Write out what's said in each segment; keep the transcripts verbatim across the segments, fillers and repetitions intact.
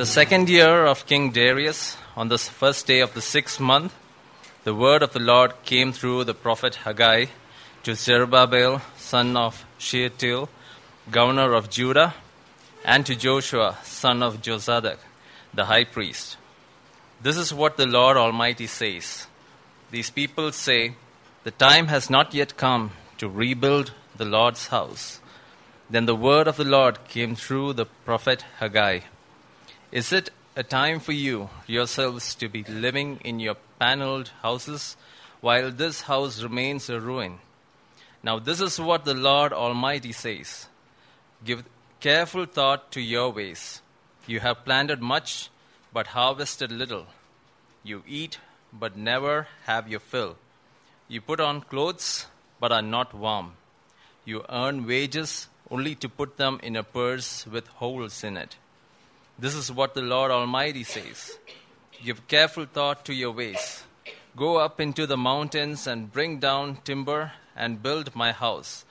the second year of King Darius, on the first day of the sixth month, the word of the Lord came through the prophet Haggai to Zerubbabel, son of Shealtiel, governor of Judah, and to Joshua, son of Jozadak, the high priest. This is what the Lord Almighty says. These people say, the time has not yet come to rebuild the Lord's house. Then the word of the Lord came through the prophet Haggai. Is it a time for you yourselves to be living in your paneled houses while this house remains a ruin? Now this is what the Lord Almighty says. Give careful thought to your ways. You have planted much, but harvested little. You eat, but never have your fill. You put on clothes, but are not warm. You earn wages only to put them in a purse with holes in it. This is what the Lord Almighty says. Give careful thought to your ways. Go up into the mountains and bring down timber and build my house.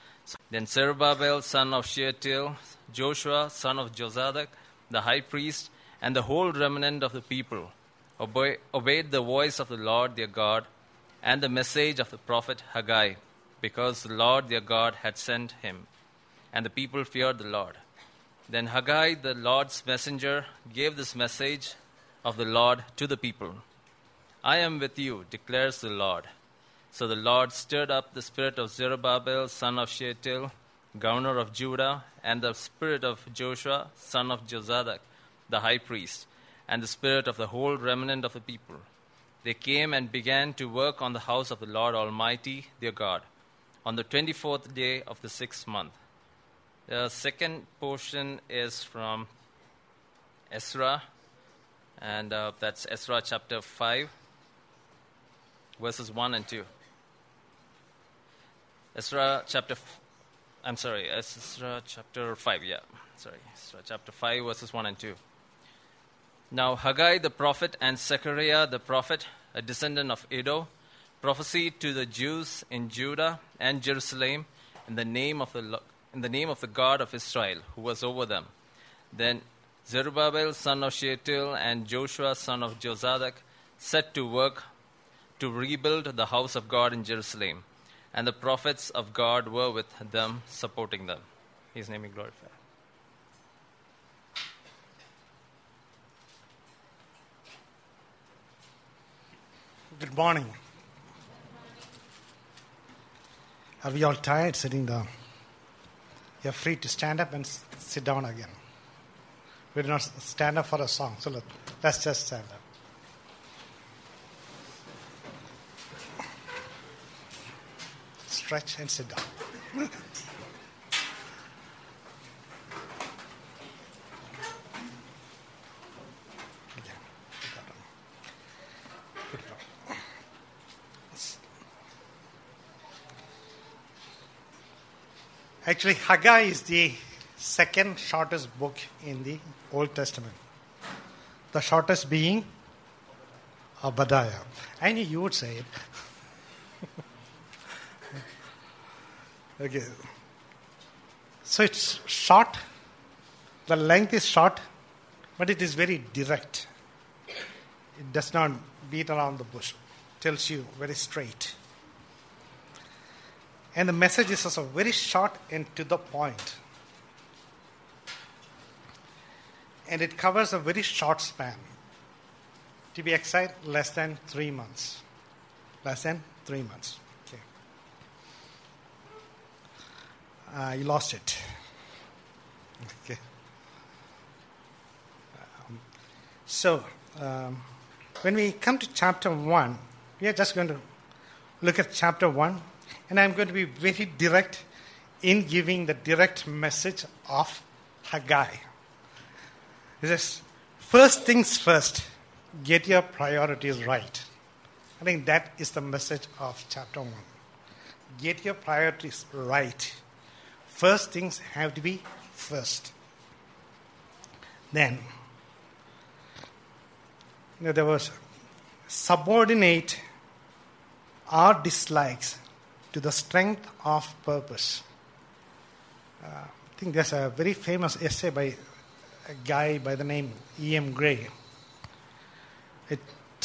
Then Zerubbabel, son of Shealtiel, Joshua, son of Jozadak, the high priest, and the whole remnant of the people obe- obeyed the voice of the Lord their God and the message of the prophet Haggai, because the Lord their God had sent him, and the people feared the Lord. Then Haggai, the Lord's messenger, gave this message of the Lord to the people. I am with you, declares the Lord. So the Lord stirred up the spirit of Zerubbabel, son of Shealtiel, governor of Judah, and the spirit of Joshua, son of Jozadak, the high priest, and the spirit of the whole remnant of the people. They came and began to work on the house of the Lord Almighty, their God, on the twenty-fourth day of the sixth month. The second portion is from Ezra, and uh, that's Ezra chapter five, verses one and two. Ezra chapter, f- I'm sorry, Ezra chapter 5, yeah, sorry, Ezra chapter five, verses one and two. Now Haggai the prophet and Zechariah the prophet, a descendant of Edo, prophesied to the Jews in Judah and Jerusalem in the name of the Lord, in the name of the God of Israel, who was over them. Then Zerubbabel, son of Shealtiel, and Joshua, son of Jozadak, set to work to rebuild the house of God in Jerusalem, and the prophets of God were with them, supporting them. His name be glorified. Good morning. Are we all tired sitting down? You're free to stand up and sit down again. We do not stand up for a song, so let, let's just stand up. Stretch and sit down. Actually, Haggai is the second shortest book in the Old Testament. The shortest being Obadiah. I knew you would say it. Okay. So it's short. The length is short, but it is very direct. It does not beat around the bush. It tells you very straight. And the message is also very short and to the point. And it covers a very short span. To be exact, less than three months. Less than three months. Okay. Uh, you lost it. Okay. Um, so, um, when we come to chapter one, we are just going to look at chapter one. And I'm going to be very direct in giving the direct message of Haggai. It says, first things first, get your priorities right. I think that is the message of chapter one. Get your priorities right. First things have to be first. Then, you know, there was subordinate our dislikes to the strength of purpose. Uh, I think there's a very famous essay by a guy by the name E M Gray. It,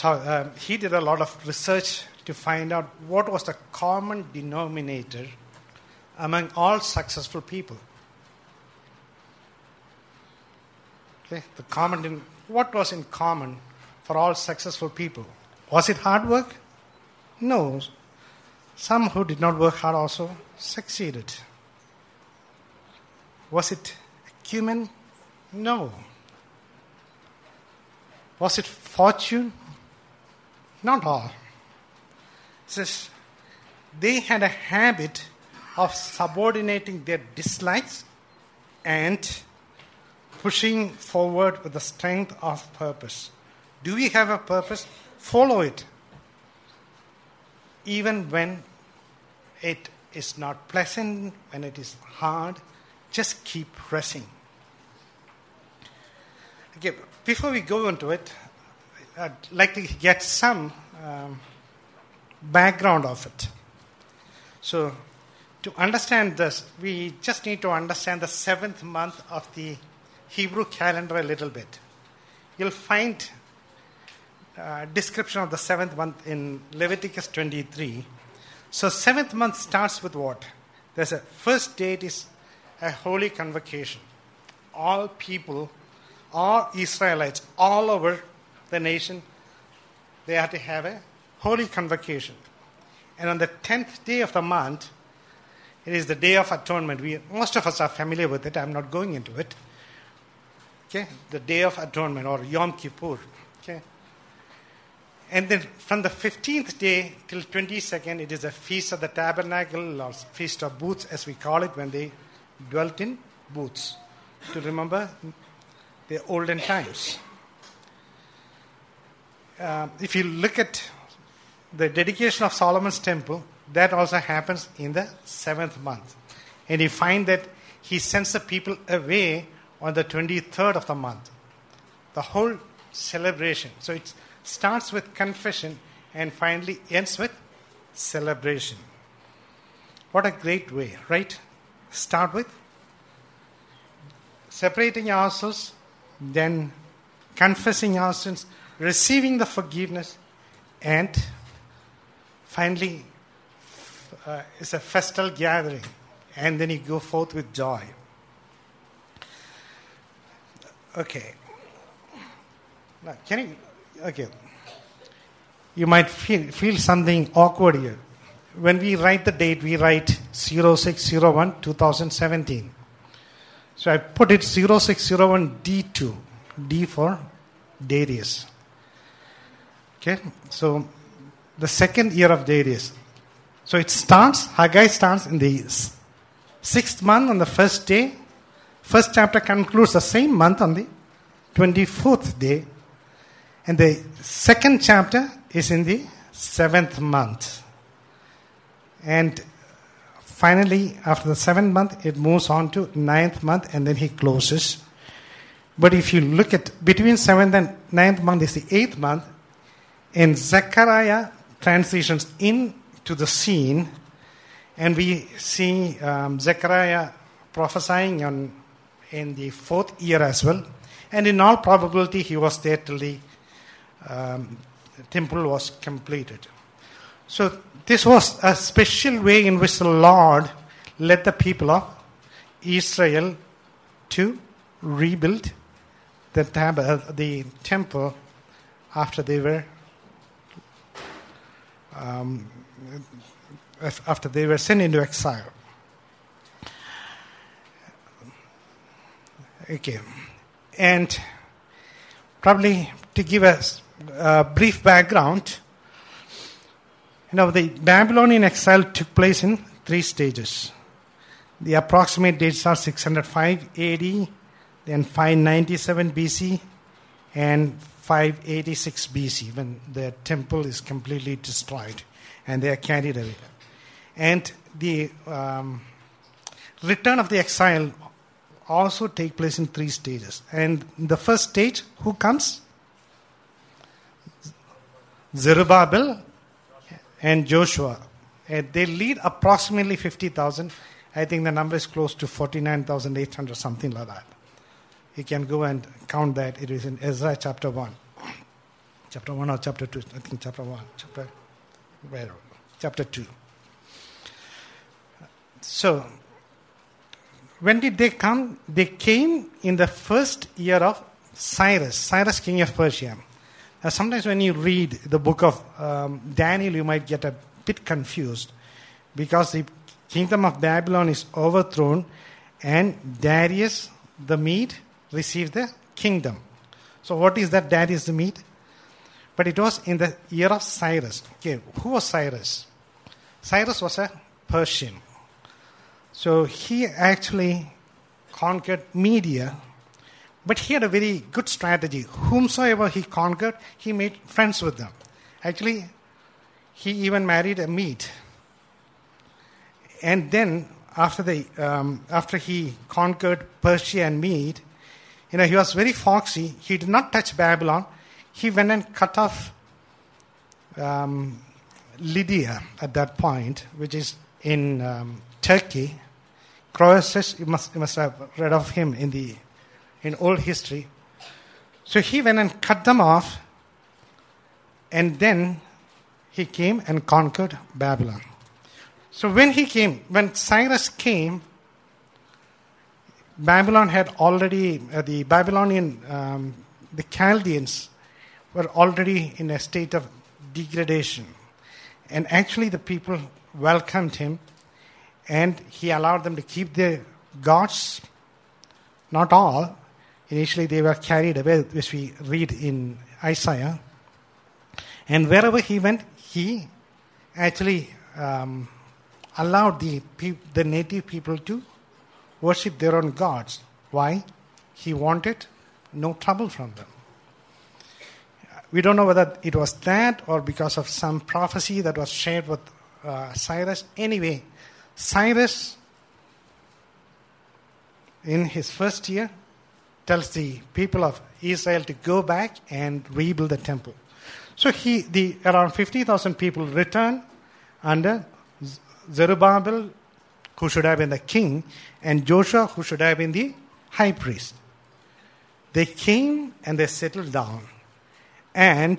uh, he did a lot of research to find out what was the common denominator among all successful people. Okay, the common, what was in common for all successful people? Was it hard work? No. Some who did not work hard also succeeded. Was it acumen? No. Was it fortune? Not all. It says they had a habit of subordinating their dislikes and pushing forward with the strength of purpose. Do we have a purpose? Follow it, even when it is not pleasant, when it is hard. Just keep pressing. Okay, before we go into it, I'd like to get some um, background of it. So, to understand this, we just need to understand the seventh month of the Hebrew calendar a little bit. You'll find a description of the seventh month in Leviticus twenty-three. So, seventh month starts with what? There's a first date is a holy convocation. All people, all Israelites, all over the nation, they had to have a holy convocation. And on the tenth day of the month, it is the Day of Atonement. We, most of us are familiar with it. I'm not going into it. Okay, the Day of Atonement or Yom Kippur. Okay, and then from the fifteenth day till twenty-second, it is a Feast of the Tabernacle or Feast of Booths, as we call it when they dwelt in booths, to remember the olden times. Uh, if you look at the dedication of Solomon's temple, that also happens in the seventh month. And you find that he sends the people away on the twenty-third of the month. The whole celebration. So it starts with confession and finally ends with celebration. What a great way, right? Start with separating ourselves, then confessing our sins, receiving the forgiveness, and finally uh, it's a festal gathering, and then you go forth with joy. Okay. Now, can you? Okay. You might feel feel something awkward here. When we write the date, we write oh six oh one twenty seventeen. So I put it oh six oh one D two, D for Darius. Okay, so the second year of Darius. So it starts, Haggai starts in the sixth month on the first day. First chapter concludes the same month on the twenty-fourth day. And the second chapter is in the seventh month. And finally, after the seventh month, it moves on to ninth month, and then he closes. But if you look at between seventh and ninth month is the eighth month, and Zechariah transitions into the scene, and we see um, Zechariah prophesying on, in the fourth year as well. And in all probability, he was there till the um, temple was completed. So this was a special way in which the Lord led the people of Israel to rebuild the, tab- the temple after they were um, after they were sent into exile. Okay, and probably to give a, a brief background. Now, the Babylonian exile took place in three stages. The approximate dates are six oh five A D, then five ninety-seven B C, and five eighty-six B C, when the temple is completely destroyed and they are carried away. And the um, return of the exile also takes place in three stages. And in the first stage, who comes? Zerubbabel and Joshua, and they lead approximately fifty thousand. I think the number is close to forty-nine thousand eight hundred, something like that. You can go and count that. It is in Ezra chapter one. Chapter one or chapter two? I think chapter one. Chapter, where? Chapter two. So, when did they come? They came in the first year of Cyrus, Cyrus king of Persia. Now, sometimes when you read the book of um, Daniel, you might get a bit confused because the kingdom of Babylon is overthrown and Darius the Mede received the kingdom. So what is that Darius the Mede? But it was in the year of Cyrus. Okay, who was Cyrus? Cyrus was a Persian. So he actually conquered Media, but he had a very good strategy. Whomsoever he conquered, he made friends with them. Actually, he even married a Mede. And then after the um, after he conquered Persia and Mede, you know, he was very foxy. He did not touch Babylon. He went and cut off um, Lydia at that point, which is in um, Turkey. Croesus, you must, you must have read of him in the in old history. So he went and cut them off, and then he came and conquered Babylon. So when he came, when Cyrus came, Babylon had already, uh, the Babylonian, um, the Chaldeans were already in a state of degradation. And actually the people welcomed him and he allowed them to keep their gods. Not all. Initially they were carried away, which we read in Isaiah. And wherever he went, he actually... Um, allowed the peop- the native people to worship their own gods. Why? He wanted no trouble from them. We don't know whether it was that or because of some prophecy that was shared with uh, Cyrus. Anyway, Cyrus, in his first year, tells the people of Israel to go back and rebuild the temple. So he, the around fifty thousand people return under Zerubbabel, who should have been the king, and Joshua, who should have been the high priest. They came and they settled down. And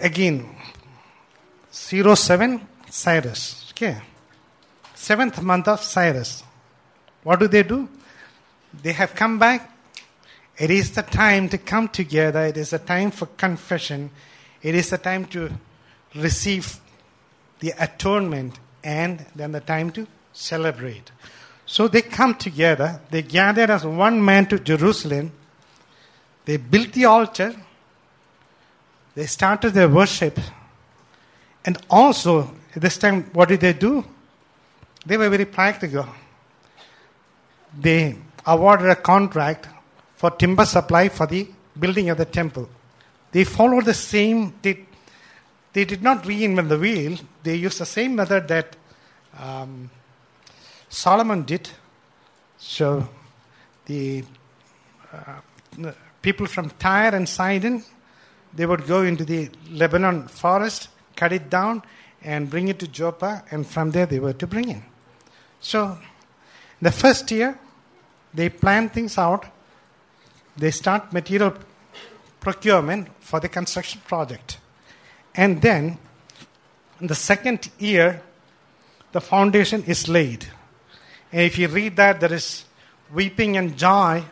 again, oh seven Cyrus. Okay. Seventh month of Cyrus. What do they do? They have come back. It is the time to come together. It is the time for confession. It is the time to receive the atonement, and then the time to celebrate. So they come together, they gathered as one man to Jerusalem, they built the altar, they started their worship, and also at this time, what did they do? They were very practical. They awarded a contract for timber supply for the building of the temple. They followed the same date. They did not reinvent the wheel. They used the same method that um, Solomon did. So the uh, people from Tyre and Sidon, they would go into the Lebanon forest, cut it down, and bring it to Joppa, and from there they were to bring in. So the first year, they plan things out. They start material procurement for the construction project. And then, in the second year, the foundation is laid. And if you read that, there is weeping and joy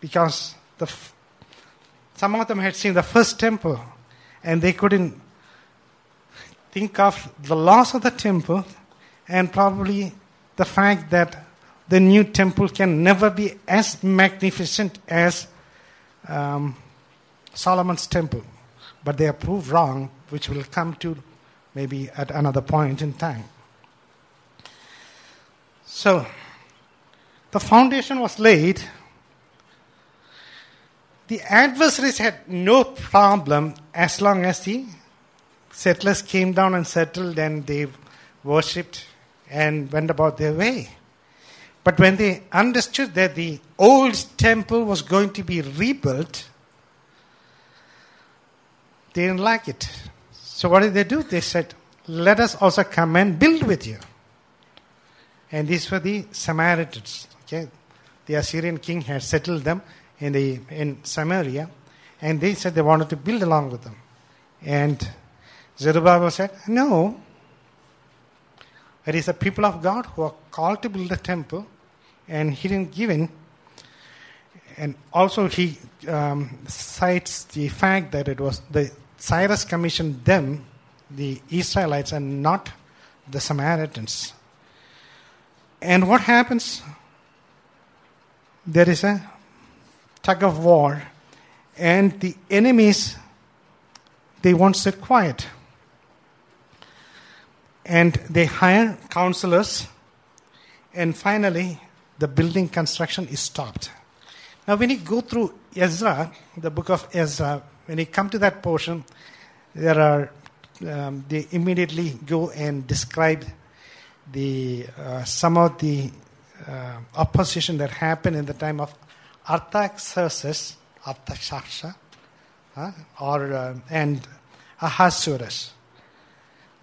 because the f- some of them had seen the first temple and they couldn't think of the loss of the temple and probably the fact that the new temple can never be as magnificent as um, Solomon's temple. But they are proved wrong, which will come to maybe at another point in time. So, the foundation was laid. The adversaries had no problem as long as the settlers came down and settled and they worshipped and went about their way. But when they understood that the old temple was going to be rebuilt, they didn't like it. So what did they do? They said, let us also come and build with you. And these were the Samaritans. Okay, the Assyrian king had settled them in the in Samaria, and they said they wanted to build along with them. And Zerubbabel said, no, it is the people of God who are called to build a temple, and he didn't give in. And also he um, cites the fact that it was the Cyrus commissioned them, the Israelites, and not the Samaritans. And what happens? There is a tug of war, and the enemies, they won't sit quiet. And they hire counselors, and finally the building construction is stopped. Now when you go through Ezra, the book of Ezra, when you come to that portion, there are um, they immediately go and describe the uh, some of the uh, opposition that happened in the time of Artaxerxes, Artaxerxes, uh, or uh, and Ahasuerus.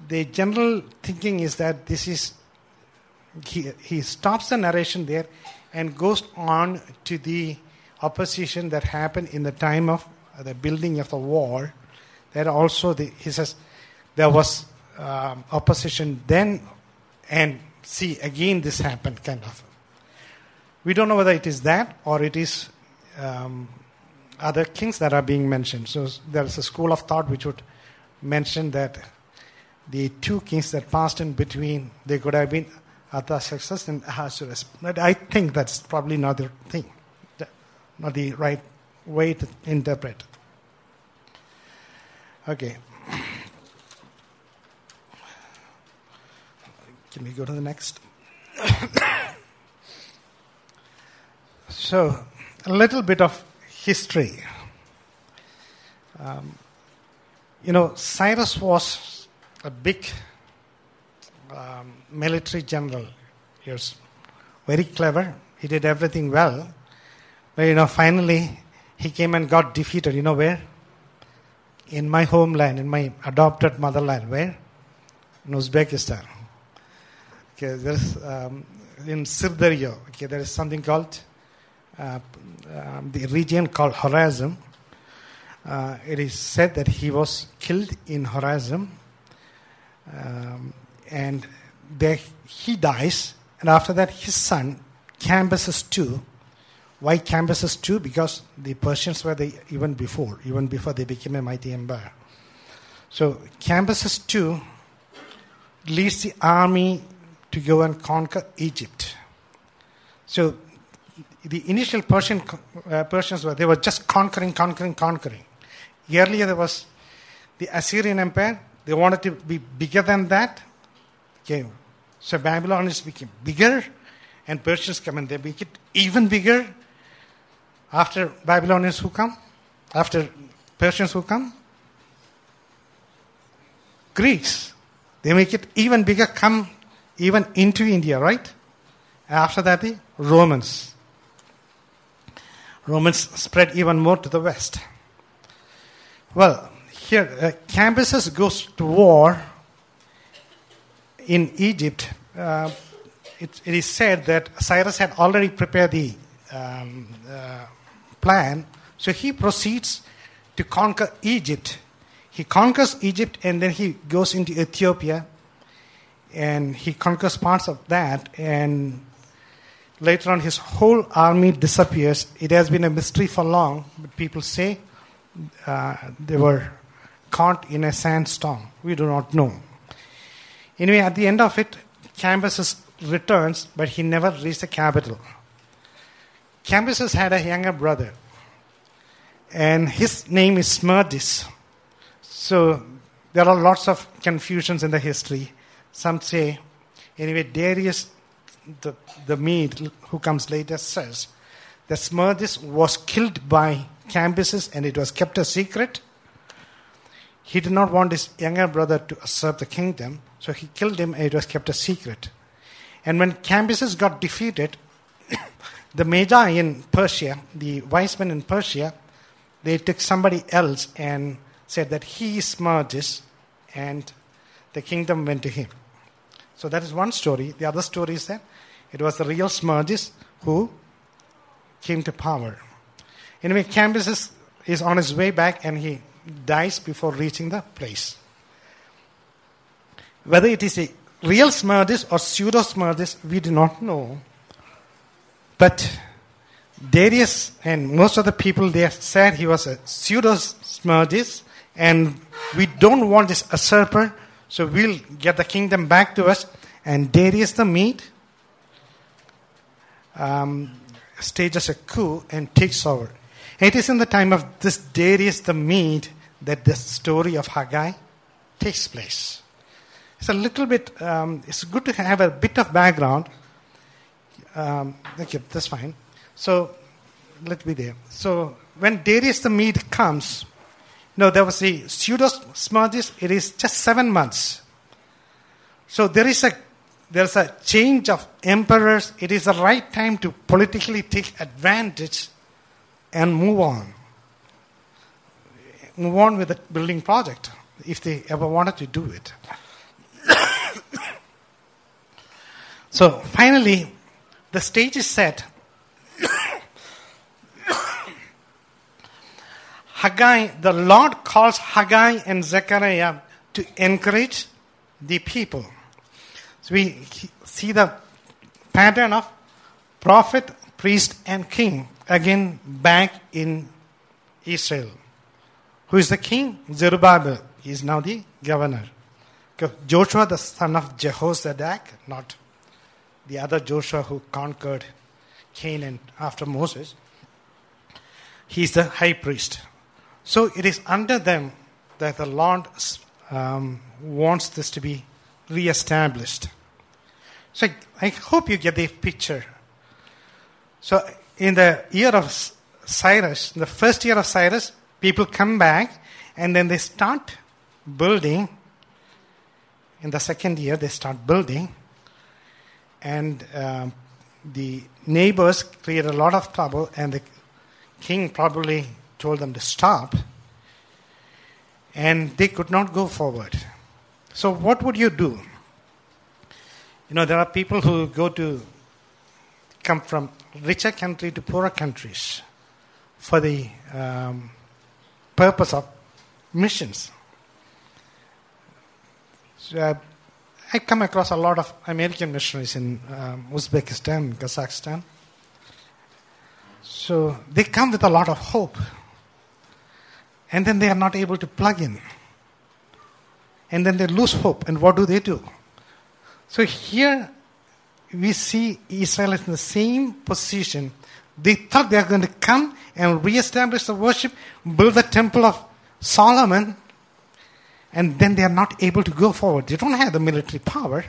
The general thinking is that this is he, he stops the narration there and goes on to the opposition that happened in the time of the building of the wall. That also the, he says there was um, opposition then, and see again this happened kind of. We don't know whether it is that or it is um, other kings that are being mentioned. So there is a school of thought which would mention that the two kings that passed in between, they could have been Artaxerxes and Ahasuerus. But I think that's probably not the thing, not the right way to interpret. Okay. Can we go to the next? So, a little bit of history. Um, you know, Cyrus was a big um, military general. He was very clever. He did everything well. But, you know, finally he came and got defeated. You know where? In my homeland, in my adopted motherland. Where? In Uzbekistan. Okay, there's um, in Sirdaryo. Okay, there is something called uh, uh, the region called Horazm. Uh, it is said that he was killed in Horazm, um, and there he dies. And after that, his son Cambyses the Second. Why Cambyses the Second? Because the Persians were there even before, even before they became a mighty empire. So Cambyses the Second leads the army to go and conquer Egypt. So the initial Persian uh, Persians were, they were just conquering, conquering, conquering. Earlier there was the Assyrian Empire. They wanted to be bigger than that. Okay. So Babylon is became bigger, and Persians come and they make it even bigger. After Babylonians who come? After Persians who come? Greeks. They make it even bigger, come even into India, right? After that, the Romans. Romans spread even more to the west. Well, here, uh, Cambyses goes to war in Egypt. Uh, it, it is said that Cyrus had already prepared the um, uh, plan, so he proceeds to conquer Egypt. He conquers Egypt, and then he goes into Ethiopia, and he conquers parts of that, and later on his whole army disappears. It has been a mystery for long, but people say uh, they were caught in a sandstorm. We do not know. Anyway, at the end of it, Cambyses returns, but he never reached the capital. Cambyses had a younger brother, and his name is Smerdis. So there are lots of confusions in the history. Some say, anyway, Darius, the, the Mede, who comes later, says that Smerdis was killed by Cambyses and it was kept a secret. He did not want his younger brother to usurp the kingdom, so he killed him and it was kept a secret. And when Cambyses got defeated, the Magi in Persia, the wise men in Persia, they took somebody else and said that he is Smerdis, and the kingdom went to him. So that is one story. The other story is that it was the real Smerdis who came to power. Anyway, Cambyses is on his way back and he dies before reaching the place. Whether it is a real Smerdis or pseudo Smerdis, we do not know. But Darius and most of the people there said he was a pseudo Smerdis, and we don't want this usurper, so we'll get the kingdom back to us. And Darius the Mede um, stages a coup and takes over. It is in the time of this Darius the Mede that the story of Haggai takes place. It's a little bit, um, it's good to have a bit of background. Um, okay, that's fine. So, let me there. So, when Darius the Mede comes, no, there was a pseudo-Smerdis, it is just seven months. So, there is a there's a change of emperors. It is the right time to politically take advantage and move on. Move on with the building project, if they ever wanted to do it. So, finally, the stage is set. Haggai, the Lord calls Haggai and Zechariah to encourage the people. So we see the pattern of prophet, priest, and king again back in Israel. Who is the king? Zerubbabel. He is now the governor. Joshua, the son of Jehozadak, not the other Joshua who conquered Canaan after Moses. He is the high priest. So it is under them that the Lord um, wants this to be reestablished. So I hope you get the picture. So in the year of Cyrus, in the first year of Cyrus, people come back and then they start building. In the second year, they start building. And um, the neighbors create a lot of trouble, and the king probably told them to stop. And they could not go forward. So what would you do? You know, there are people who go to, come from richer country to poorer countries for the um, purpose of missions. So I, I come across a lot of American missionaries in um, Uzbekistan, Kazakhstan. So they come with a lot of hope. And then they are not able to plug in. And then they lose hope. And what do they do? So here we see Israel is in the same position. They thought they are going to come and reestablish the worship, build the temple of Solomon, and then they are not able to go forward. They don't have the military power.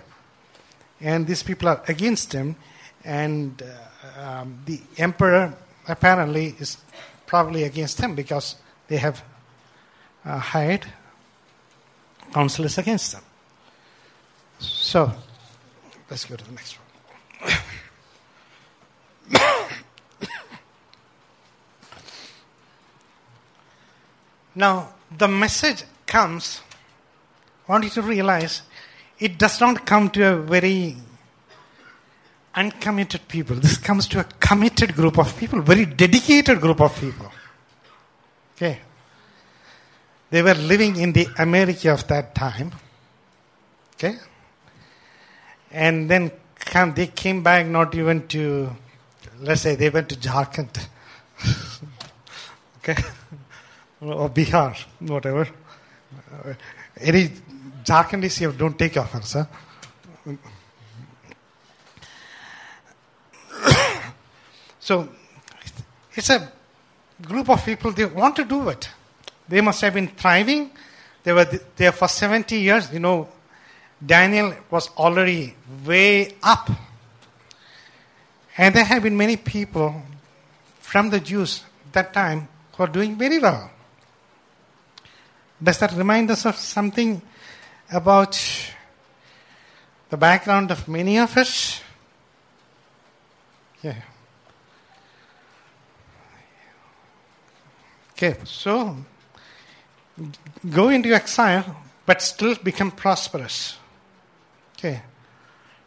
And these people are against them. And uh, um, the emperor apparently is probably against them because they have uh, hired counselors against them. So, let's go to the next one. Now, the message comes, I want you to realize, it does not come to a very uncommitted people. This comes to a committed group of people, very dedicated group of people. Okay. They were living in the America of that time. Okay. And then come, they came back not even to, let's say they went to Jharkhand. Okay. Or Bihar, whatever. Uh, any Jharkhandis here don't take offense. Huh? So it's a group of people, they want to do it. They must have been thriving. They were there for seventy years. You know, Daniel was already way up. And there have been many people from the Jews at that time who are doing very well. Does that remind us of something about the background of many of us? Yeah. Okay, so go into exile, but still become prosperous. Okay.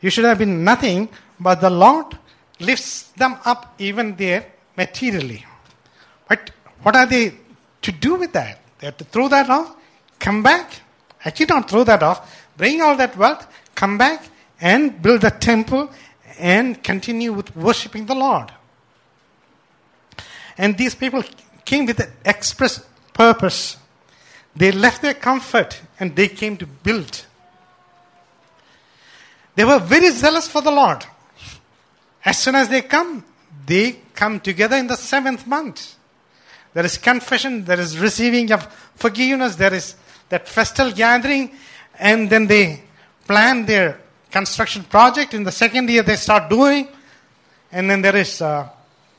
You should have been nothing, but the Lord lifts them up even there materially. But what are they to do with that? They have to throw that off, come back. Actually, not throw that off. Bring all that wealth, come back and build a temple and continue with worshipping the Lord. And these people came with an express purpose. They left their comfort and they came to build. They were very zealous for the Lord. As soon as they come, they come together in the seventh month. There is confession, there is receiving of forgiveness, there is that festal gathering, and then they plan their construction project. In the second year, they start doing, and then there is uh,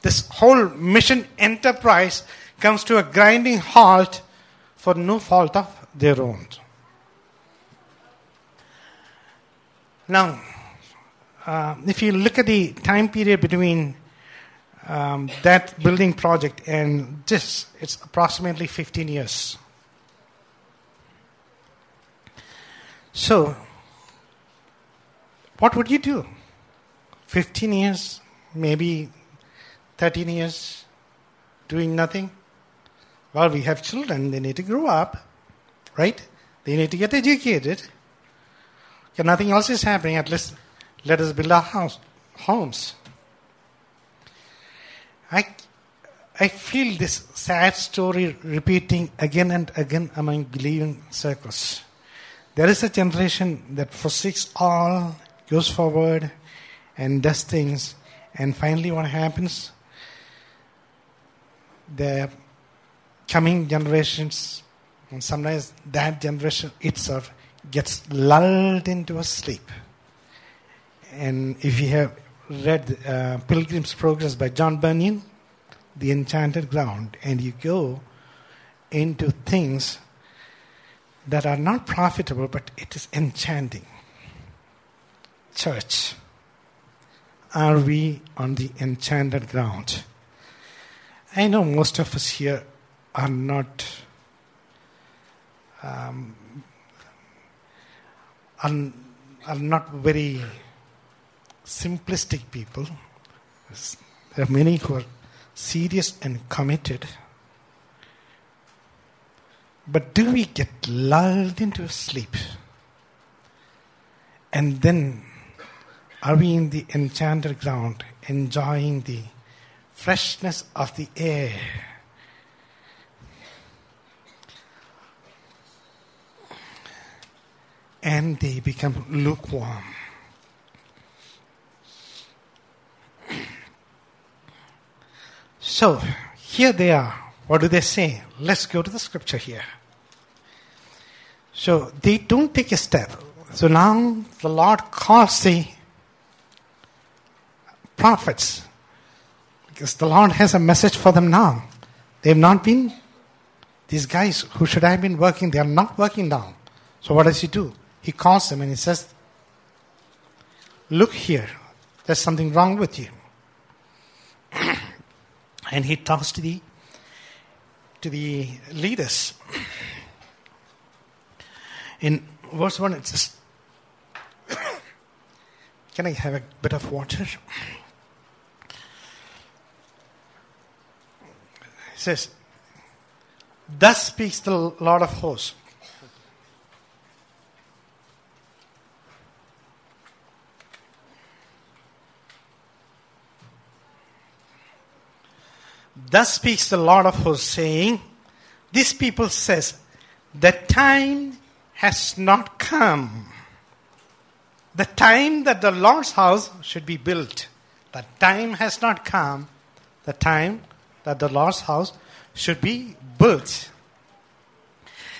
this whole mission enterprise comes to a grinding halt for no fault of their own. Now, uh, if you look at the time period between um, that building project and this, it's approximately fifteen years. So, what would you do? fifteen years, maybe thirteen years, doing nothing? Well, we have children, they need to grow up, right? They need to get educated. Okay, nothing else is happening, at least let us build our house, homes. I, I feel this sad story repeating again and again among believing circles. There is a generation that forsakes all, goes forward and does things, and finally what happens? The coming generations, and sometimes that generation itself, gets lulled into a sleep. And if you have read uh, Pilgrim's Progress by John Bunyan, The Enchanted Ground, and you go into things that are not profitable, but it is enchanting. Church, are we on the enchanted ground? I know most of us here are not um, are, are not very simplistic people. There are many who are serious and committed. But do we get lulled into sleep? And then are we in the enchanted ground, enjoying the freshness of the air? And they become lukewarm. So, here they are. What do they say? Let's go to the scripture here. So, they don't take a step. So now the Lord calls the prophets, because the Lord has a message for them now. They have not been, these guys who should have been working, they are not working now. So what does he do? He calls them and he says, look here, there's something wrong with you. And he talks to the to the leaders. In verse one, it says, can I have a bit of water? It says, thus speaks the Lord of hosts. Thus speaks the Lord of hosts, saying, these people says, the time has not come. The time that the Lord's house should be built. The time has not come. The time that the Lord's house should be built.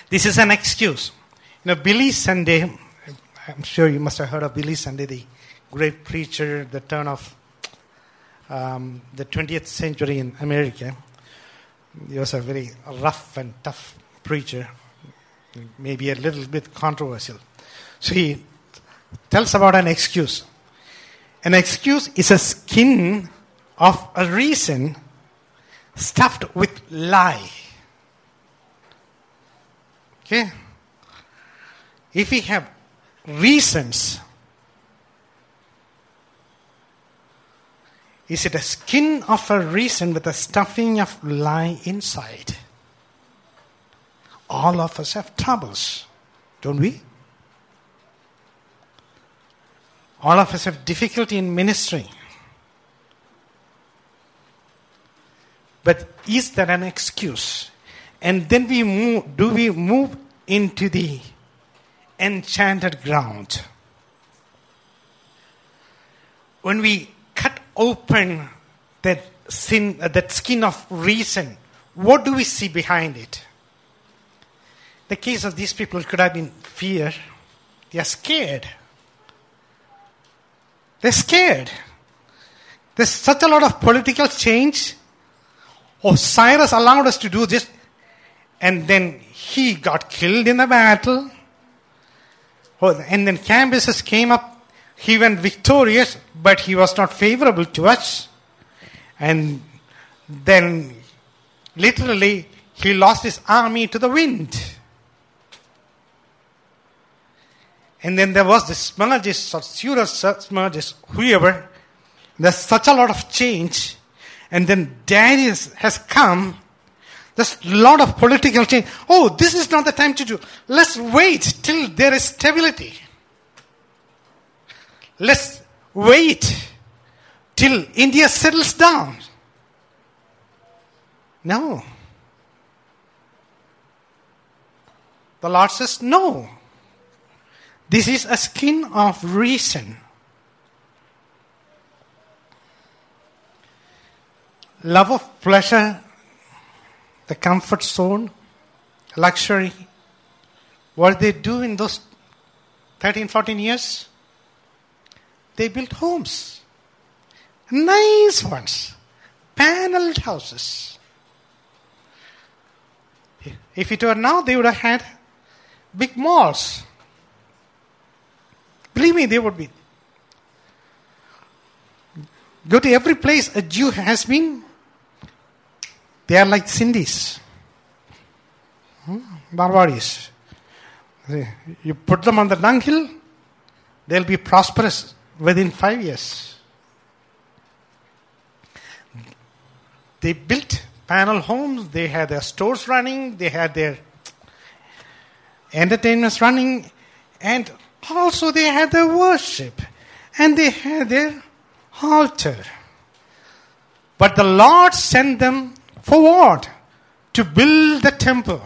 This is an excuse. You know, Billy Sunday, I'm sure you must have heard of Billy Sunday, the great preacher, the turn of Um, the twentieth century in America. He was a very rough and tough preacher, maybe a little bit controversial. So he tells about an excuse. An excuse is a skin of a reason stuffed with lie. Okay? If we have reasons, Is it a skin of a reason with a stuffing of lie inside? All of us have troubles, don't we? All of us have difficulty in ministering. But is there an excuse? And then we move, do we move into the enchanted ground? When we cut open that sin, uh, that skin of reason, what do we see behind it? The case of these people could have been fear. They are scared. They're scared. There's such a lot of political change. Oh, Cyrus allowed us to do this. And then he got killed in a battle. Oh, and then Cambyses came up. He went victorious, but he was not favorable to us. And then, literally, he lost his army to the wind. And then there was the Smerdis or Smerdis, whoever. There's such a lot of change. And then Darius has come. There's a lot of political change. Oh, this is not the time to do. Let's wait till there is stability. Let's wait till India settles down. No. The Lord says no. This is a skin of reason. Love of pleasure, the comfort zone, luxury. What did they do in those thirteen, fourteen years? They built homes. Nice ones. Paneled houses. If it were now, they would have had big malls. Believe me, they would be. Go to every place a Jew has been. They are like Sindhis. Hmm? Barbarians. You put them on the dunghill, they'll be prosperous within five years. They built panel homes, they had their stores running, they had their entertainments running, and also they had their worship, and they had their altar. But the Lord sent them for what? To build the temple.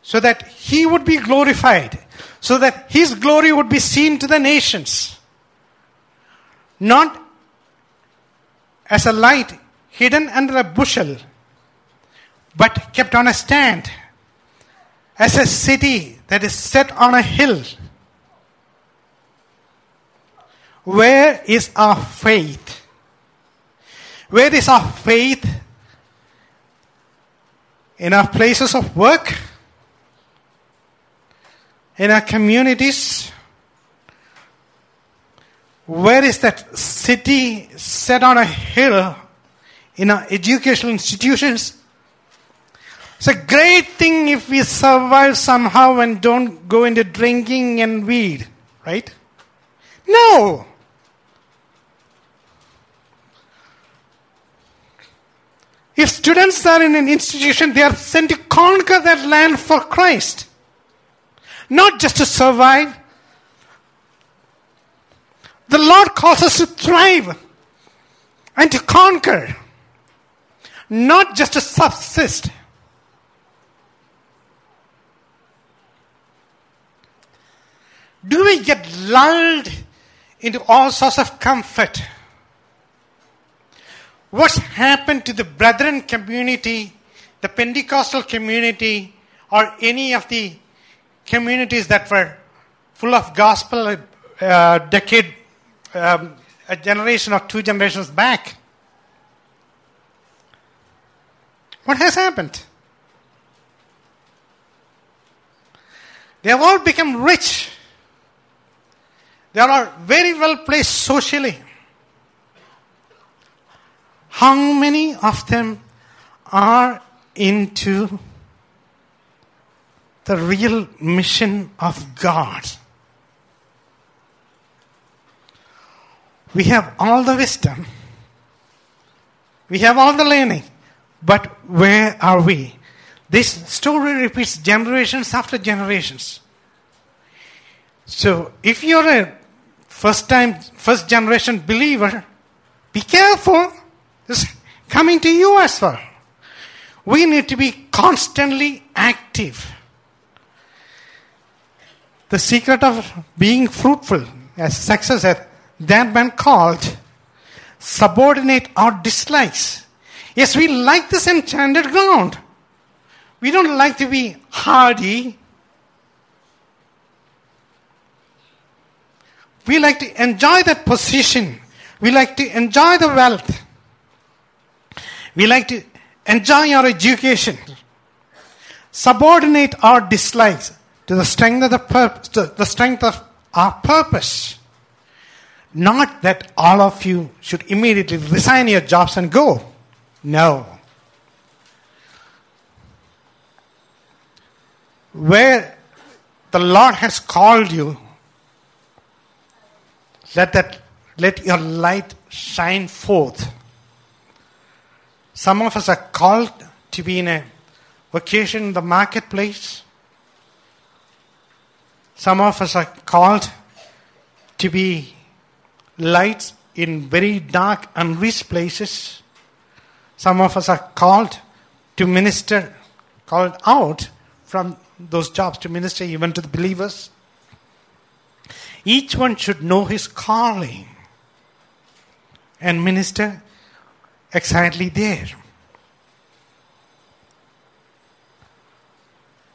So that He would be glorified. So that His glory would be seen to the nations. Not as a light hidden under a bushel, but kept on a stand. As a city that is set on a hill. Where is our faith? Where is our faith? In our places of work? In our communities? Where is that city set on a hill? In our educational institutions? It's a great thing if we survive somehow and don't go into drinking and weed, right? No! If students are in an institution, they are sent to conquer that land for Christ. Not just to survive. The Lord calls us to thrive and to conquer. Not just to subsist. Do we get lulled into all sorts of comfort? What's happened to the brethren community, the Pentecostal community, or any of the communities that were full of gospel a decade, um, a generation or two generations back? What has happened? They have all become rich. They are very well placed socially. How many of them are into the real mission of God? We have all the wisdom. We have all the learning. But where are we? This story repeats generations after generations. So if you're a first time, first generation believer, be careful. It's coming to you as well. We need to be constantly active. The secret of being fruitful, as successor, that man called subordinate our dislikes. Yes, we like this enchanted ground. We don't like to be hardy. We like to enjoy that position. We like to enjoy the wealth. We like to enjoy our education. Subordinate our dislikes to the strength of the purpose, to the strength of our purpose. Not that all of you should immediately resign your jobs and go. No. Where the Lord has called you, let that let your light shine forth. Some of us are called to be in a vocation in the marketplace. Some of us are called to be lights in very dark, unreached places. Some of us are called to minister, called out from those jobs to minister even to the believers. Each one should know his calling and minister exactly there.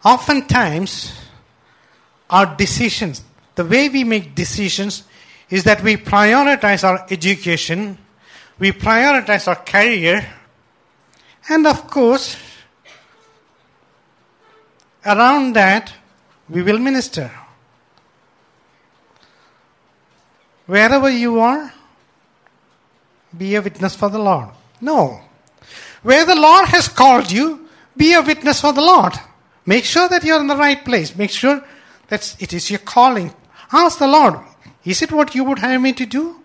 Oftentimes, our decisions, the way we make decisions, is that we prioritize our education, we prioritize our career, and of course, around that, we will minister. Wherever you are, be a witness for the Lord. No. Where the Lord has called you, be a witness for the Lord. Make sure that you're in the right place. Make sure that it is your calling. Ask the Lord, is it what you would have me to do?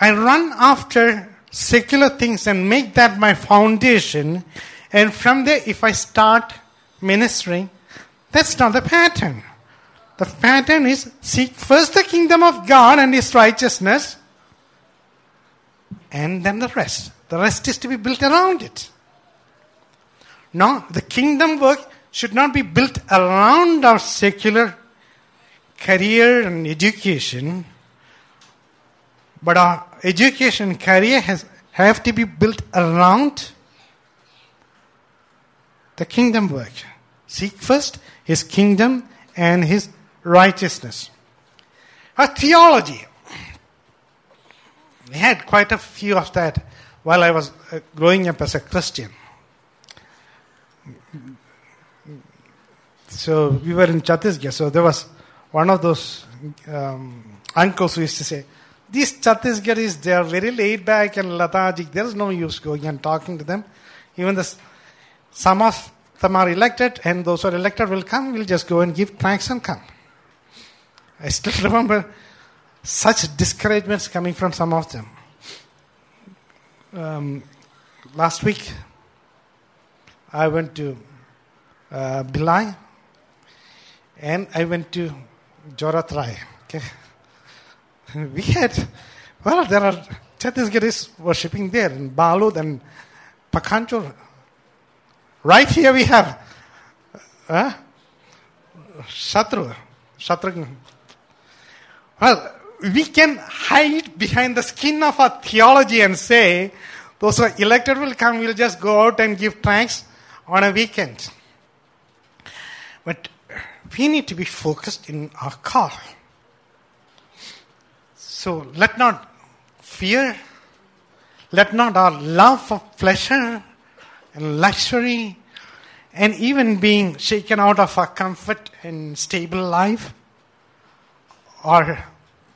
I run after secular things and make that my foundation, and from there, if I start ministering, that's not the pattern. The pattern is seek first the kingdom of God and His righteousness, and then the rest. The rest is to be built around it. No, the kingdom work should not be built around our secular career and education, but our education and career has, have to be built around the kingdom work. Seek first His kingdom and His righteousness. Our theology. We had quite a few of that while I was growing up as a Christian. So we were in Chhattisgarh, so there was one of those um, uncles who used to say, these Chhattisgarhis, they are very laid back and lethargic. There is no use going and talking to them. Even the, some of them are elected, and those who are elected will come. We'll just go and give thanks and come. I still remember such discouragements coming from some of them. Um, last week, I went to uh, Bilai, and I went to Joratrai. Okay. We had, well, there are Chhattisgarhis worshipping there in Balud and Pakanchur. Right here we have uh, Shatru. Shatru. Well, we can hide behind the skin of our theology and say, those who are elected will come, we'll just go out and give thanks on a weekend. But we need to be focused in our call. So let not fear, let not our love for pleasure and luxury and even being shaken out of our comfort and stable life or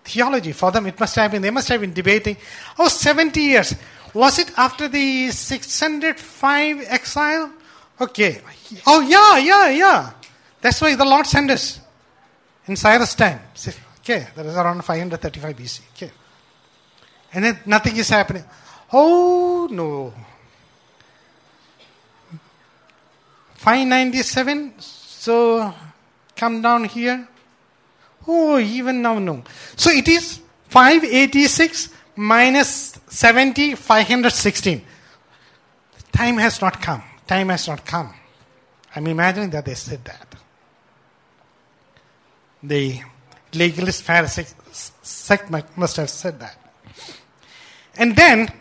theology. For them, it must have been, they must have been debating, oh, seventy years. Was it after the six hundred five exile? Okay. Oh, yeah, yeah, yeah. That's why the Lord sent us in Cyrus' time. Okay, that is around five thirty-five B C. Okay. And then nothing is happening. Oh no. five ninety-seven, so come down here. Oh, even now no. So it is five eighty-six minus seventy, five sixteen. Time has not come. Time has not come. I'm imagining that they said that. The legalist Pharisee sect must have said that. And then,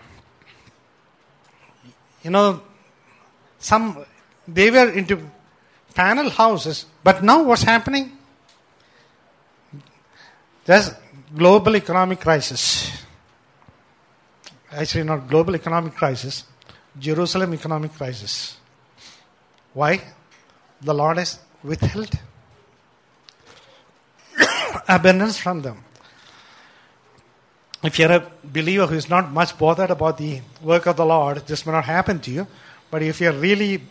you know, some they were into panel houses, but now what's happening? There's global economic crisis. Actually, not global economic crisis. Jerusalem economic crisis. Why? The Lord has withheld abundance from them. If you're a believer who is not much bothered about the work of the Lord, this may not happen to you. But if you're really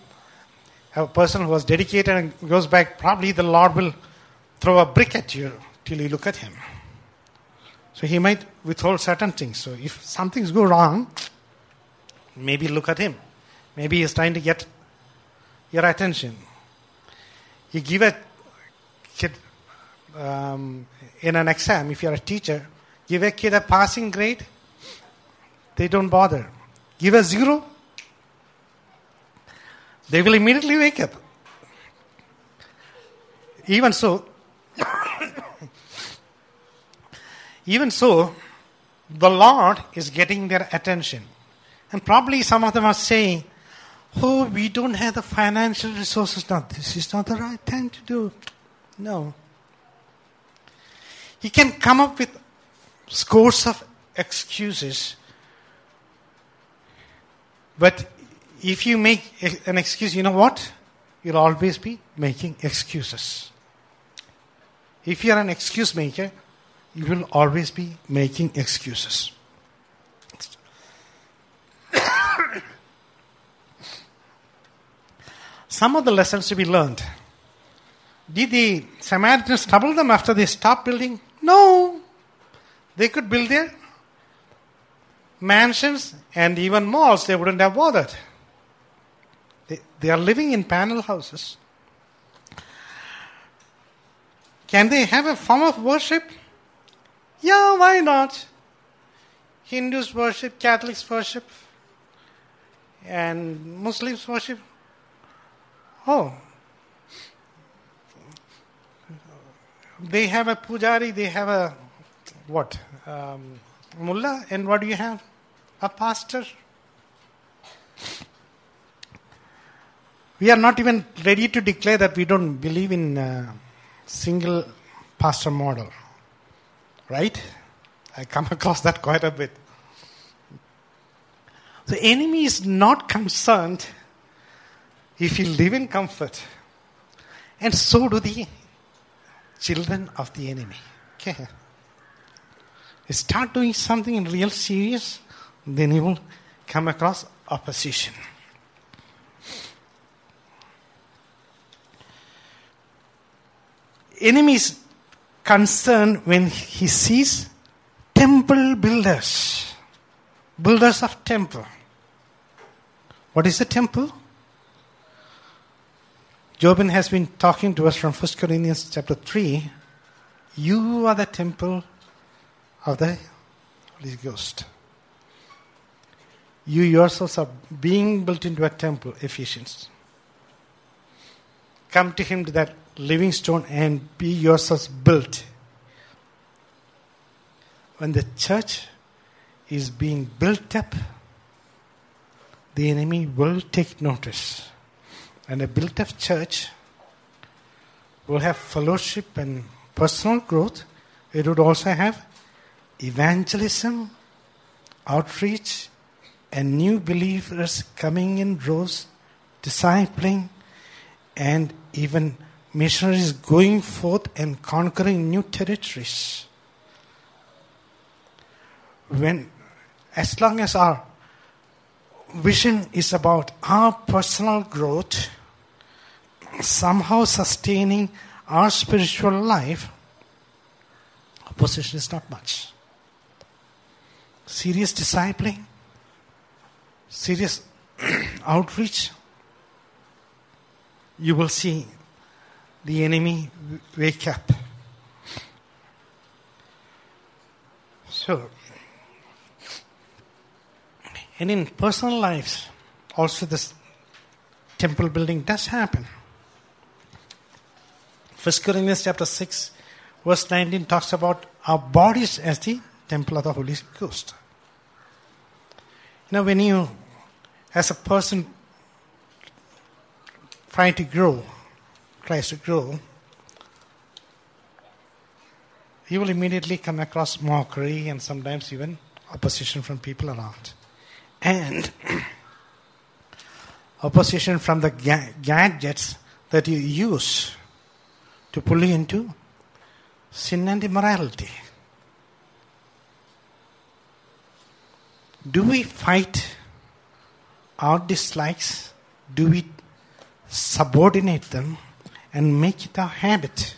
a person who was dedicated and goes back, probably the Lord will throw a brick at you till you look at him. So he might withhold certain things. So if some things go wrong, maybe look at him. Maybe he's trying to get your attention. You give a kid um, in an exam, if you're a teacher, give a kid a passing grade, they don't bother. Give a zero, they will immediately wake up. Even so, even so, the Lord is getting their attention. And probably some of them are saying, oh, we don't have the financial resources now. This is not the right time to do. No. He can come up with scores of excuses. But if you make an excuse, you know what? You'll always be making excuses. If you're an excuse maker, you will always be making excuses. Some of the lessons to be learned. Did the Samaritans trouble them after they stopped building? No. They could build their mansions and even malls. They wouldn't have bothered. They, they are living in panel houses. Can they have a form of worship? Yeah, why not? Hindus worship, Catholics worship, and Muslims worship. Oh, they have a pujari, they have a, what, um, mullah, and what do you have? A pastor. We are not even ready to declare that we don't believe in a single pastor model, right? I come across that quite a bit. The enemy is not concerned if you live in comfort. And so do the children of the enemy. Okay. You start doing something real serious, then you will come across opposition. Enemy is concerned when he sees temple builders. Builders of temple. What is a temple? Jobin has been talking to us from First Corinthians chapter three. You are the temple of the Holy Ghost. You yourselves are being built into a temple, Ephesians. Come to him, to that living stone, and be yourselves built. When the church is being built up, the enemy will take notice. And a built-up church will have fellowship and personal growth. It would also have evangelism, outreach, and new believers coming in droves, discipling, and even missionaries going forth and conquering new territories. When, as long as our vision is about our personal growth, somehow sustaining our spiritual life, opposition is not much. Serious discipling, serious outreach, you will see the enemy wake up. So, and in personal lives, also this temple building does happen. First Corinthians chapter six, verse nineteen talks about our bodies as the temple of the Holy Ghost. You know, when you, as a person, try to grow, tries to grow, you will immediately come across mockery and sometimes even opposition from people around. And opposition from the ga- gadgets that you use to pull you into sin and immorality. Do we fight our dislikes? Do we subordinate them and make it our habit?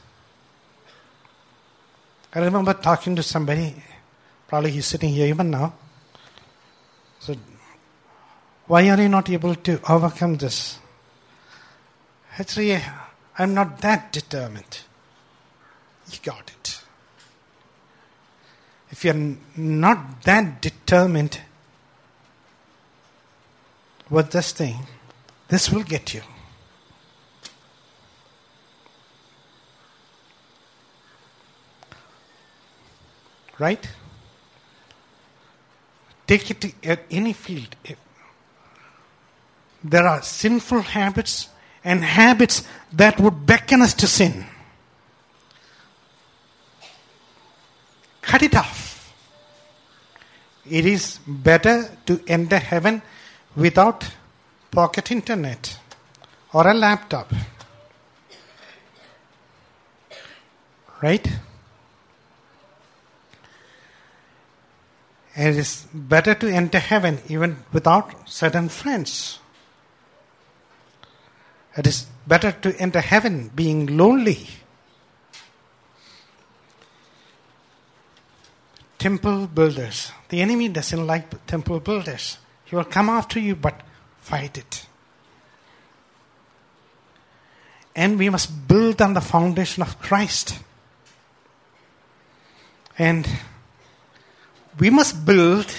I remember talking to somebody, probably he's sitting here even now. So, why are you not able to overcome this? Actually, I'm not that determined. You got it. If you're not that determined with this thing, this will get you. Right? Take it to any field. There are sinful habits and habits that would beckon us to sin. Cut it off. It is better to enter heaven without pocket internet or a laptop. Right? And it is better to enter heaven even without certain friends. It is better to enter heaven being lonely. Temple builders. The enemy doesn't like temple builders. He will come after you, but fight it. And we must build on the foundation of Christ. And we must build,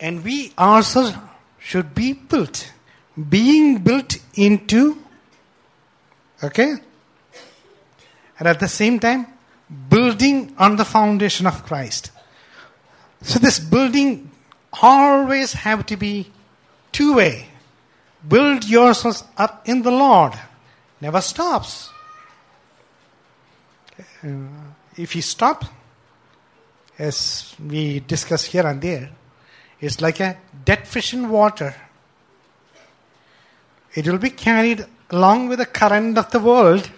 and we ourselves should be built. Being built into, okay? And at the same time, building on the foundation of Christ. So this building always have to be two-way. Build yourselves up in the Lord. Never stops. If you stop, as we discuss here and there, it's like a dead fish in water. It will be carried along with the current of the world.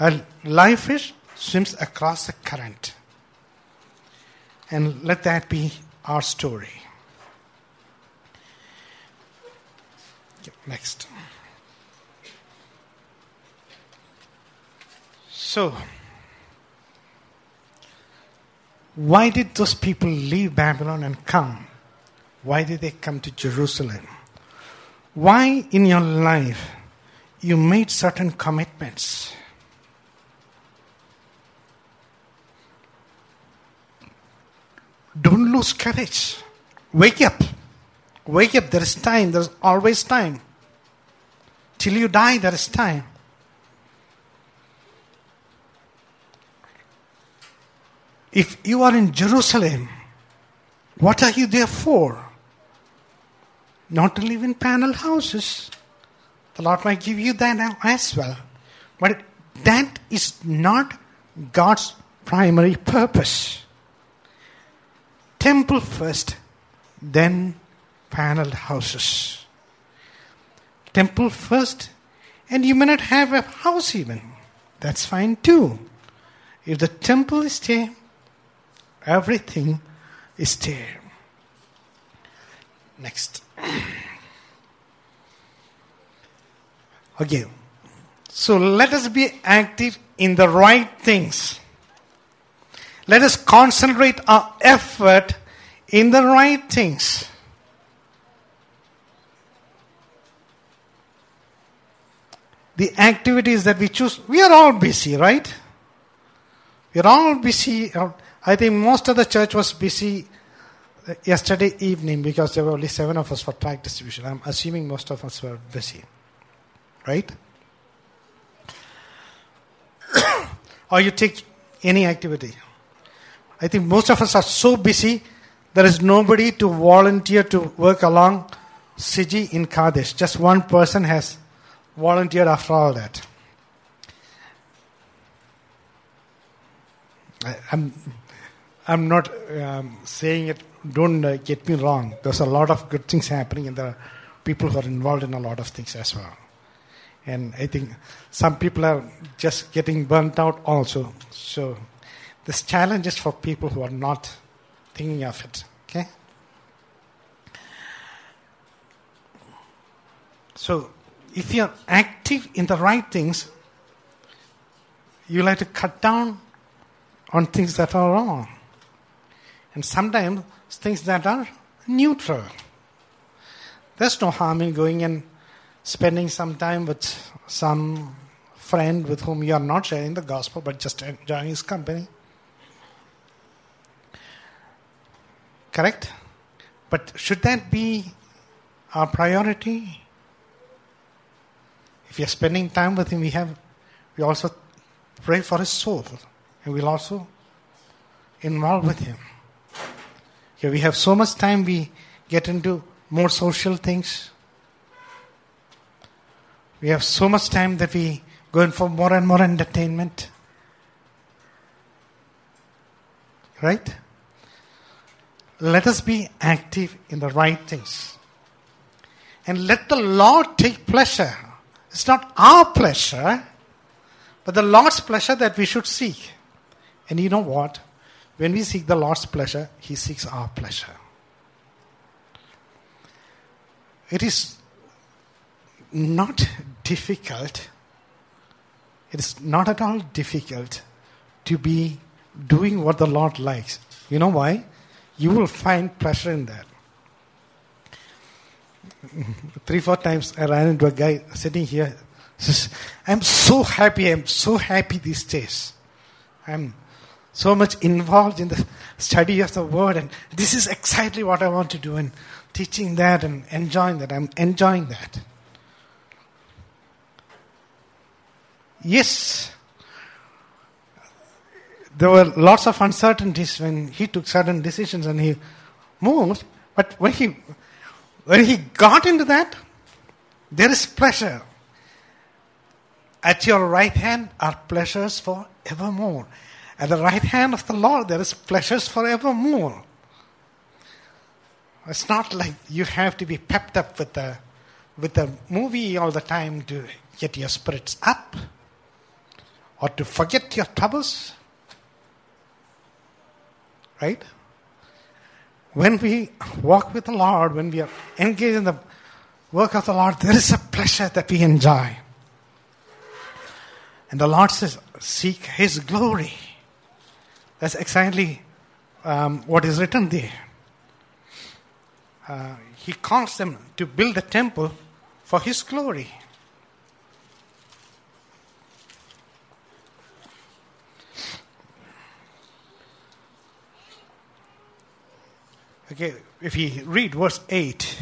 A live fish swims across the current. And let that be our story. Next. So, why did those people leave Babylon and come? Why did they come to Jerusalem? Why in your life you made certain commitments? Don't lose courage. Wake up. Wake up. There is time. There is always time. Till you die, there is time. If you are in Jerusalem, what are you there for? Not to live in panel houses. The Lord might give you that as well. But that is not God's primary purpose. Temple first, then paneled houses. Temple first, and you may not have a house even. That's fine too. If the temple is there, everything is there. Next. Again, So let us be active in the right things. Let us concentrate our effort in the right things. The activities that we choose, we are all busy, right? We are all busy. I think most of the church was busy yesterday evening because there were only seven of us for tract distribution. I'm assuming most of us were busy, right? Or you take any activity. I think most of us are so busy, there is nobody to volunteer to work along Siji in Kadesh. Just one person has volunteered after all that. I, I'm, I'm not um, saying it, don't uh, get me wrong. There's a lot of good things happening and there are people who are involved in a lot of things as well. And I think some people are just getting burnt out also. So this challenge is for people who are not thinking of it. Okay? So if you are active in the right things, you'll have to cut down on things that are wrong. And sometimes things that are neutral. There's no harm in going and spending some time with some friend with whom you are not sharing the gospel, but just enjoying his company. Correct? But should that be our priority? If you're spending time with him, we have, we also pray for his soul. And we'll also involve with him. Here we have so much time, we get into more social things. We have so much time that we go in for more and more entertainment. Right? Let us be active in the right things. And let the Lord take pleasure. It's not our pleasure, but the Lord's pleasure that we should seek. And you know what? When we seek the Lord's pleasure, He seeks our pleasure. It is not difficult. It is not at all difficult to be doing what the Lord likes. You know why? You will find pleasure in that. Three, four times I ran into a guy sitting here. Says, I'm so happy, I'm so happy these days. I'm so much involved in the study of the word, and this is exactly what I want to do, and teaching that and enjoying that. I'm enjoying that. Yes, there were lots of uncertainties when he took certain decisions and he moved, but when he when he got into that, there is pleasure. At your right hand are pleasures for evermore. At the right hand of the Lord, there is pleasures forevermore. It's not like you have to be pepped up with a, with a movie all the time to get your spirits up or to forget your troubles. Right? When we walk with the Lord, when we are engaged in the work of the Lord, there is a pleasure that we enjoy. And the Lord says, seek His glory. That's exactly um, what is written there. Uh, he calls them to build a temple for His glory. Okay, if you read verse eight.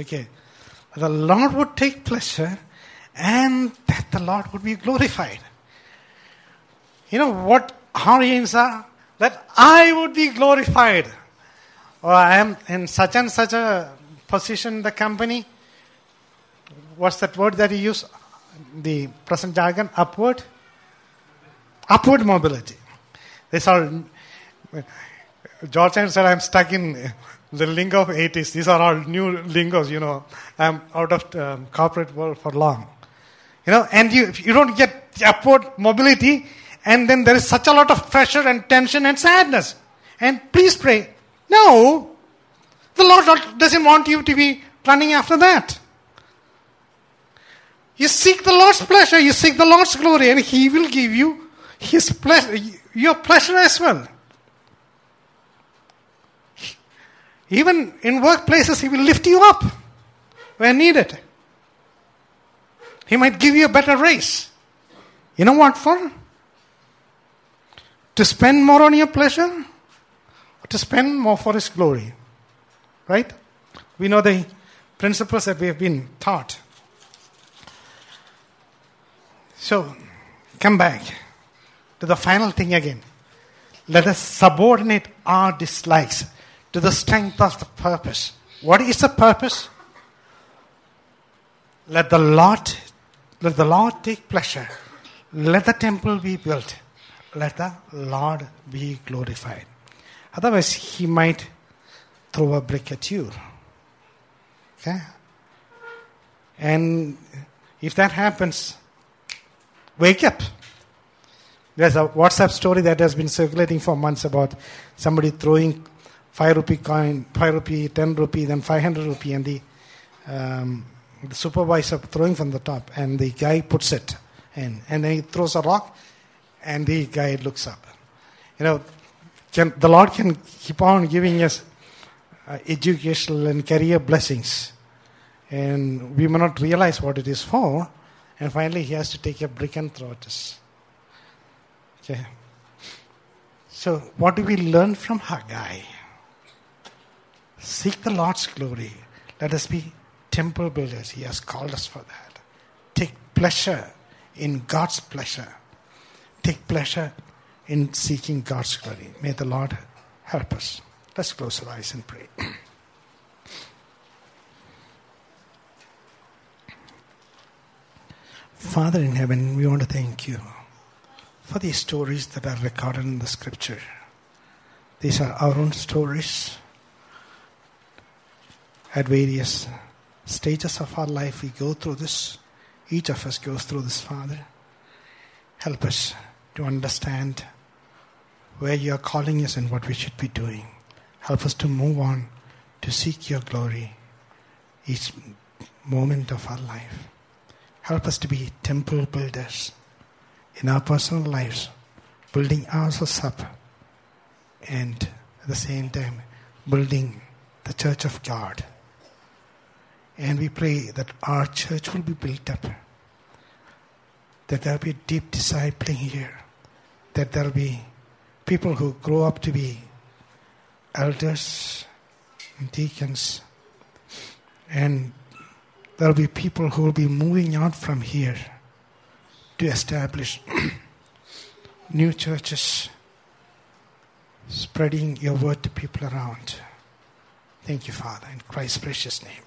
Okay, the Lord would take pleasure and that the Lord would be glorified. You know what our aims are? That I would be glorified. Or I am in such and such a position in the company. What's that word that you use? The present jargon, upward? Upward mobility. They saw, George said, I'm stuck in the lingo of eighties. These are all new lingos, you know. I'm out of the um, corporate world for long. You know, and you you don't get upward mobility, and then there is such a lot of pressure and tension and sadness. And please pray, No. The Lord doesn't want you to be running after that. You seek the Lord's pleasure. You seek the Lord's glory, and He will give you His pleasure, your pleasure as well. Even in workplaces, He will lift you up where needed. He might give you a better raise. You know what for? To spend more on your pleasure? Or to spend more for His glory? Right? We know the principles that we have been taught. So, come back to the final thing again. Let us subordinate our dislikes to the strength of the purpose. What is the purpose? Let the Lord, let the Lord take pleasure. Let the temple be built. Let the Lord be glorified. Otherwise, He might throw a brick at you. Okay? And if that happens, wake up. There's a WhatsApp story that has been circulating for months about somebody throwing five rupee coin, five rupee, ten rupee, then five hundred rupee, and the um, the supervisor throwing from the top, and the guy puts it in, and then he throws a rock, and the guy looks up. You know, can, the Lord can keep on giving us uh, educational and career blessings, and we may not realize what it is for, and finally He has to take a brick and throw at us. Okay. So, what do we learn from Haggai? Seek the Lord's glory. Let us be temple builders. He has called us for that. Take pleasure in God's pleasure. Take pleasure in seeking God's glory. May the Lord help us. Let's close our eyes and pray. Father in heaven, we want to thank You for these stories that are recorded in the Scripture. These are our own stories. At various stages of our life, we go through this. Each of us goes through this, Father. Help us to understand where You are calling us and what we should be doing. Help us to move on to seek Your glory each moment of our life. Help us to be temple builders in our personal lives, building ourselves up and at the same time building the church of God. And we pray that our church will be built up, that there will be deep discipling here, that there will be people who grow up to be elders and deacons, and there will be people who will be moving out from here to establish new churches, spreading Your word to people around. Thank You, Father, in Christ's precious name.